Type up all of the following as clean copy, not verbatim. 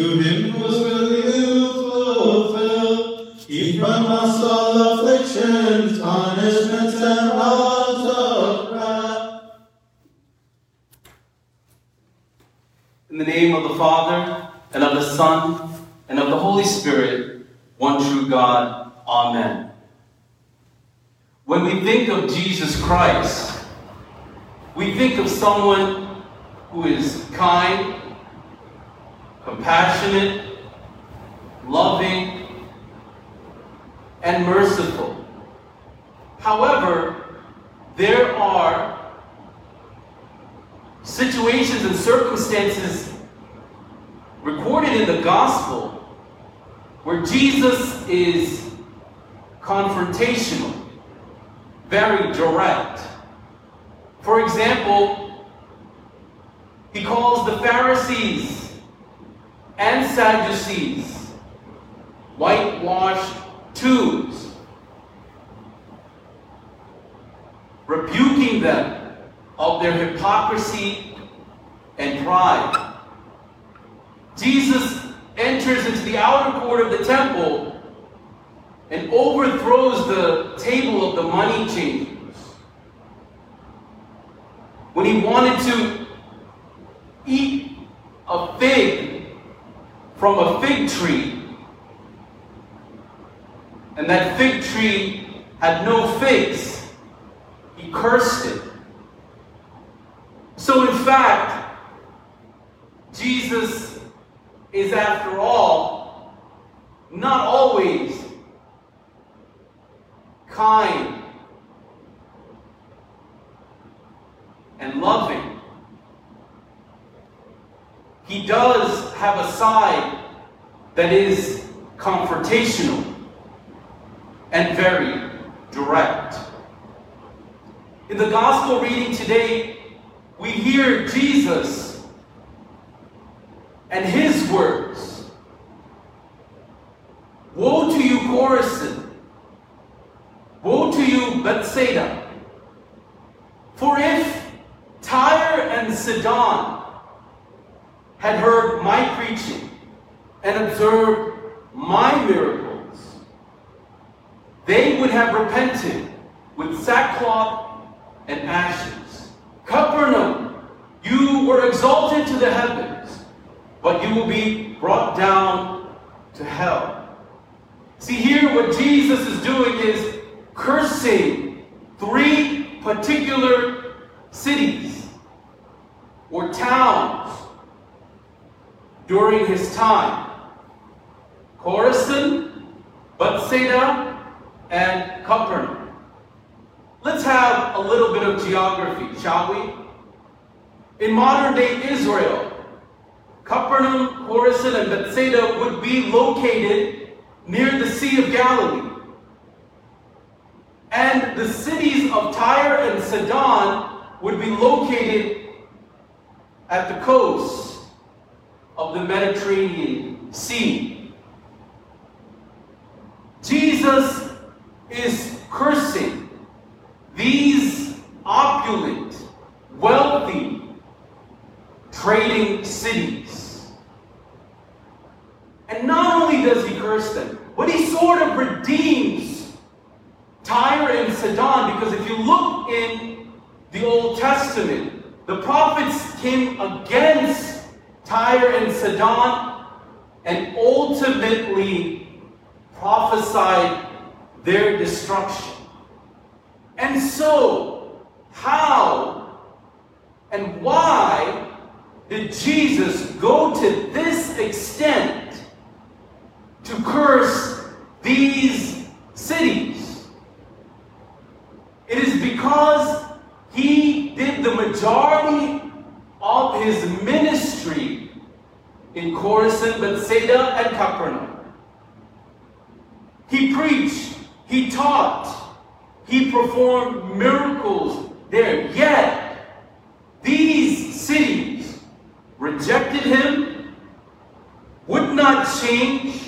to him whose will you fulfill, keep from us all afflictions, punishments, and rods of wrath. In the name of the Father, and of the Son, and of the Holy Spirit, one true God. Amen. When we think of Jesus Christ, we think of someone who is kind, compassionate, loving, and merciful. However, there are situations and circumstances recorded in the Gospel where Jesus is confrontational, very direct. For example, he calls the Pharisees and Sadducees whitewashed tombs, rebuking them of their hypocrisy and pride. Jesus enters into the outer court of the temple and overthrows the table of the money changers. When he wanted to eat a fig from a fig tree, and that fig tree had no figs, he cursed it. So in fact, Jesus is, after all, not always kind and loving. He does have a side that is confrontational and very direct. In the gospel reading today, we hear Jesus and his words: "Woe to you, Chorazin! Woe to you, Bethsaida! For if Tyre and Sidon had heard my preaching and observed my miracles, they would have repented with sackcloth and ashes. Capernaum, you were exalted to the heavens, but you will be brought down to hell." See, here what Jesus is doing is cursing three particular cities or towns during his time: Chorazin, Bethsaida, and Capernaum. Let's have a little bit of geography, shall we? In modern-day Israel, Capernaum, Chorazin, and Bethsaida would be located near the Sea of Galilee. And the cities of Tyre and Sidon would be located at the coast of the Mediterranean Sea. Jesus is cursing these opulent, wealthy, trading cities. And not only does he curse them, but he sort of redeems Tyre and Sidon, because if you look in the Old Testament, the prophets came against Tyre and Sidon and ultimately prophesied their destruction. And so, how and why did Jesus go to this extent to curse these cities? It is because he did the majority of his ministry in Chorazin, Bethsaida, and Capernaum. He preached, he taught, he performed miracles there. Yet, these cities rejected him, would not change,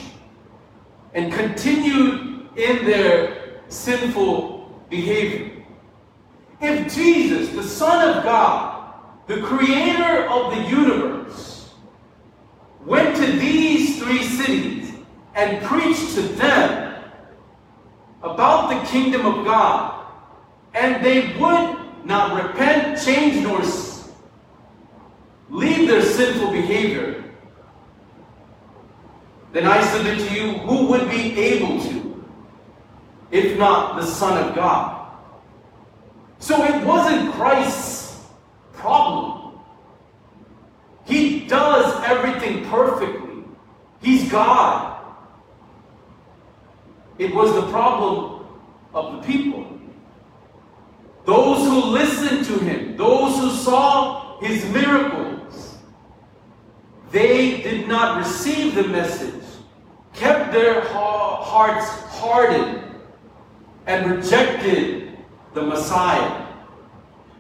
and continued in their sinful behavior. If Jesus, the Son of God, the creator of the universe, went to these three cities and preached to them about the kingdom of God, and they would not repent, change, nor leave their sinful behavior, then I submit to you, who would be able to, if not the Son of God? So it wasn't Christ's problem. He does everything perfectly. He's God. It was the problem of the people. Those who listened to him, those who saw his miracles, they did not receive the message, kept their hearts hardened, and rejected the Messiah.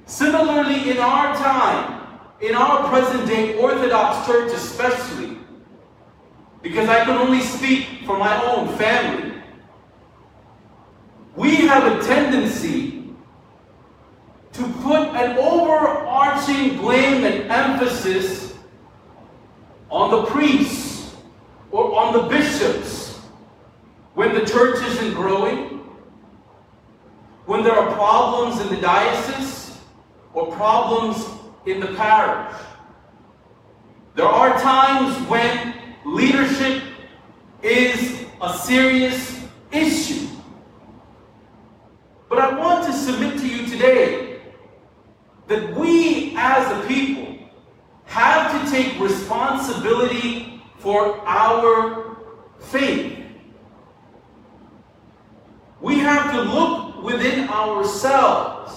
Similarly, in our time, in our present-day Orthodox Church especially, because I can only speak for my own family, we have a tendency to put an overarching blame and emphasis on the priests or on the bishops when the church isn't growing, when there are problems in the diocese or problems in the parish. There are times when leadership is a serious issue. But I want to submit to you today that we as a people have to take responsibility for our faith. We have to look within ourselves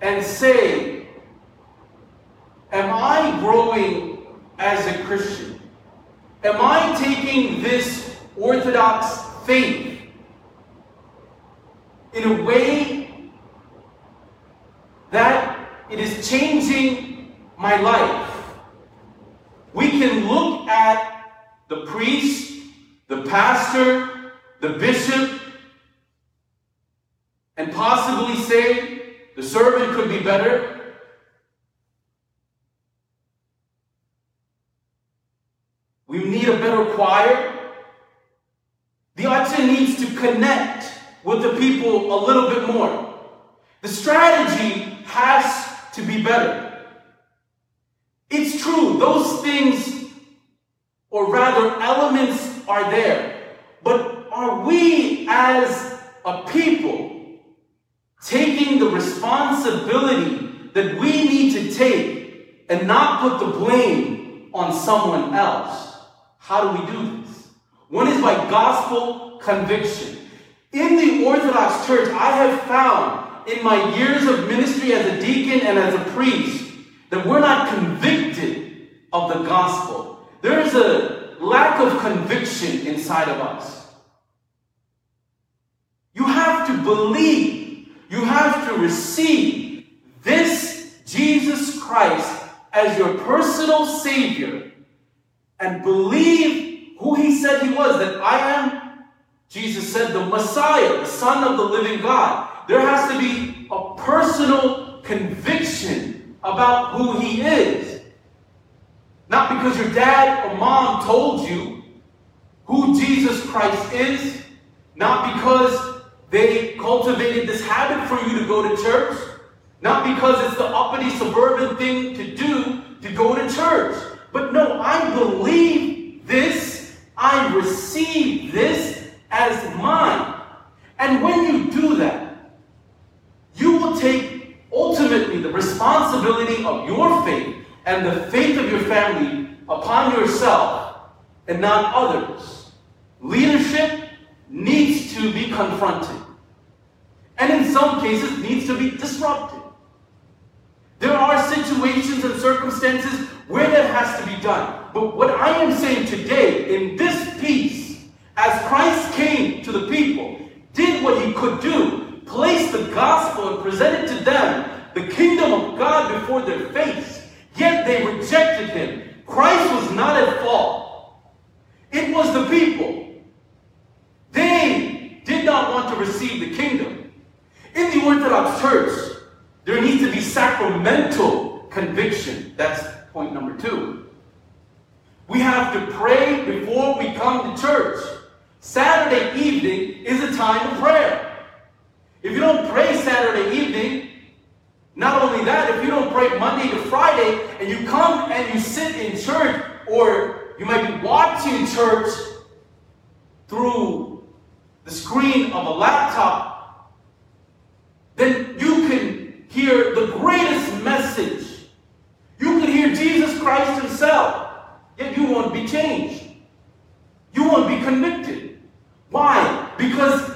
and say, am I growing as a Christian? Am I taking this Orthodox faith in a way that it is changing my life? We can look at the priest, the pastor, the bishop, and possibly say, the servant could be better. We need a better choir. The action needs to connect with the people a little bit more. The strategy has to be better. It's true, those things, or rather elements, are there. But are we as a people taking the responsibility that we need to take and not put the blame on someone else? How do we do this? One is by gospel conviction. In the Orthodox Church, I have found in my years of ministry as a deacon and as a priest, that we're not convicted of the gospel. There's a lack of conviction inside of us. You have to believe, you have to receive this Jesus Christ as your personal Savior and believe who He said He was, that I am, Jesus said, the Messiah, the Son of the living God. There has to be a personal conviction about who He is. Not because your dad or mom told you who Jesus Christ is. Not because they cultivated this habit for you to go to church. Not because it's the uppity suburban thing to do to go to church. But no, I believe this. I receive this as mine. And when you do that, you will take, ultimately, the responsibility of your faith and the faith of your family upon yourself and not others. Leadership needs to be confronted, and in some cases needs to be disrupted. There are situations and circumstances where that has to be done. But what I am saying today, in this piece, as Christ came to the people, did what He could do, place the gospel and presented to them the kingdom of God before their face, yet they rejected Him. Christ was not at fault. It was the people. They did not want to receive the kingdom. In the Orthodox Church, there needs to be sacramental conviction. That's point number two. We We have to pray before we come to church. Saturday evening is a time of prayer. If you don't pray Saturday evening, not only that, if you don't pray Monday to Friday, and you come and you sit in church, or you might be watching church through the screen of a laptop, then you can hear the greatest message. You can hear Jesus Christ himself, yet you won't be changed. You won't be convicted. Why? Because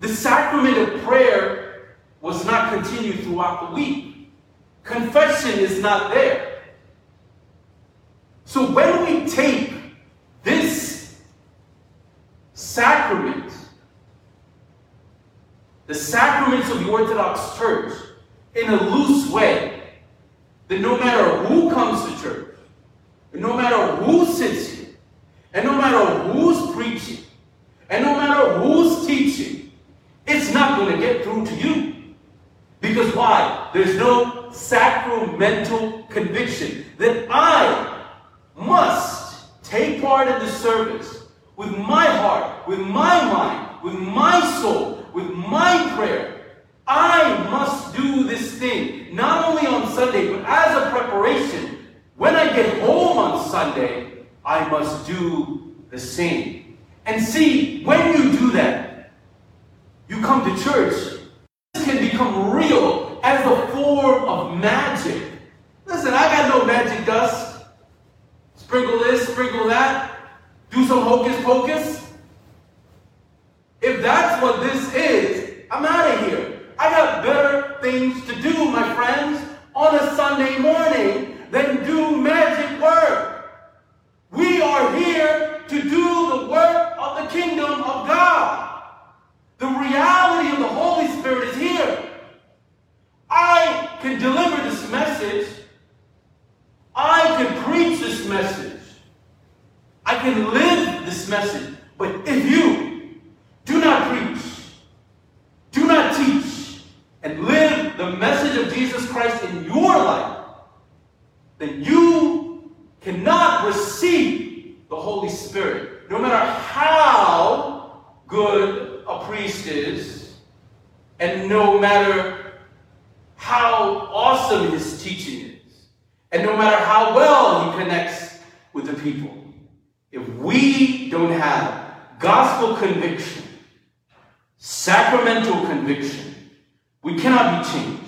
the sacrament of prayer was not continued throughout the week. Confession is not there. So when we take this sacrament, the sacraments of the Orthodox Church, in a loose way, that no matter who comes to church, and no matter who sits here, and no matter who's preaching, and no matter who's teaching, it's not going to get through to you. Because why? There's no sacramental conviction that I must take part in the service with my heart, with my mind, with my soul, with my prayer. I must do this thing, not only on Sunday, but as a preparation. When I get home on Sunday, I must do the same. And see, when you do that, you come to church. This can become real as a form of magic. Listen, I got no magic dust. Sprinkle this, sprinkle that. Do some hocus pocus. If that's what this is, I'm out of here. I got better things to do, my friends, on a Sunday morning than do magic work. We are here to do the work of the kingdom of God. The reality of the Holy Spirit is here. I can deliver this message. I can preach this message. I can live this message. But if you do not preach, do not teach, and live the message of Jesus Christ in your life, then you cannot receive the Holy Spirit. No matter how good a priest is, and no matter how awesome his teaching is, and no matter how well he connects with the people, if we don't have gospel conviction, sacramental conviction, we cannot be changed.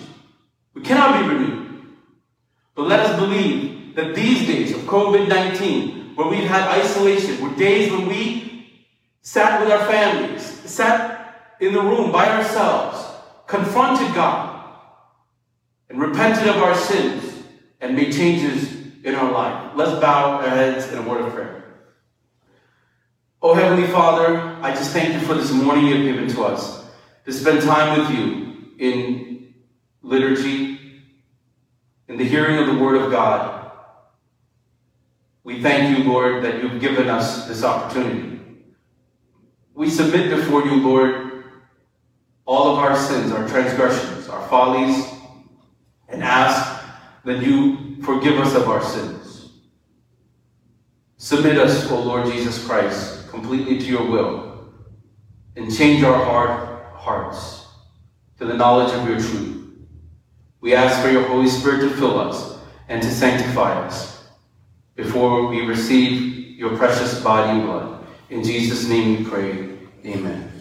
We cannot be renewed. But let us believe that these days of COVID-19, where we've had isolation, were days when we sat with our families, sat in the room by ourselves, confronted God, and repented of our sins, and made changes in our life. Let's bow our heads in a word of prayer. Oh, Heavenly Father, I just thank you for this morning you have given to us, to spend time with you, in liturgy, in the hearing of the Word of God. We thank you, Lord, that you've given us this opportunity. We submit before you, Lord, all of our sins, our transgressions, our follies, and ask that you forgive us of our sins. Submit us, O Lord Jesus Christ, completely to your will, and change our hearts to the knowledge of your truth. We ask for your Holy Spirit to fill us and to sanctify us before we receive your precious body and blood. In Jesus' name we pray, amen.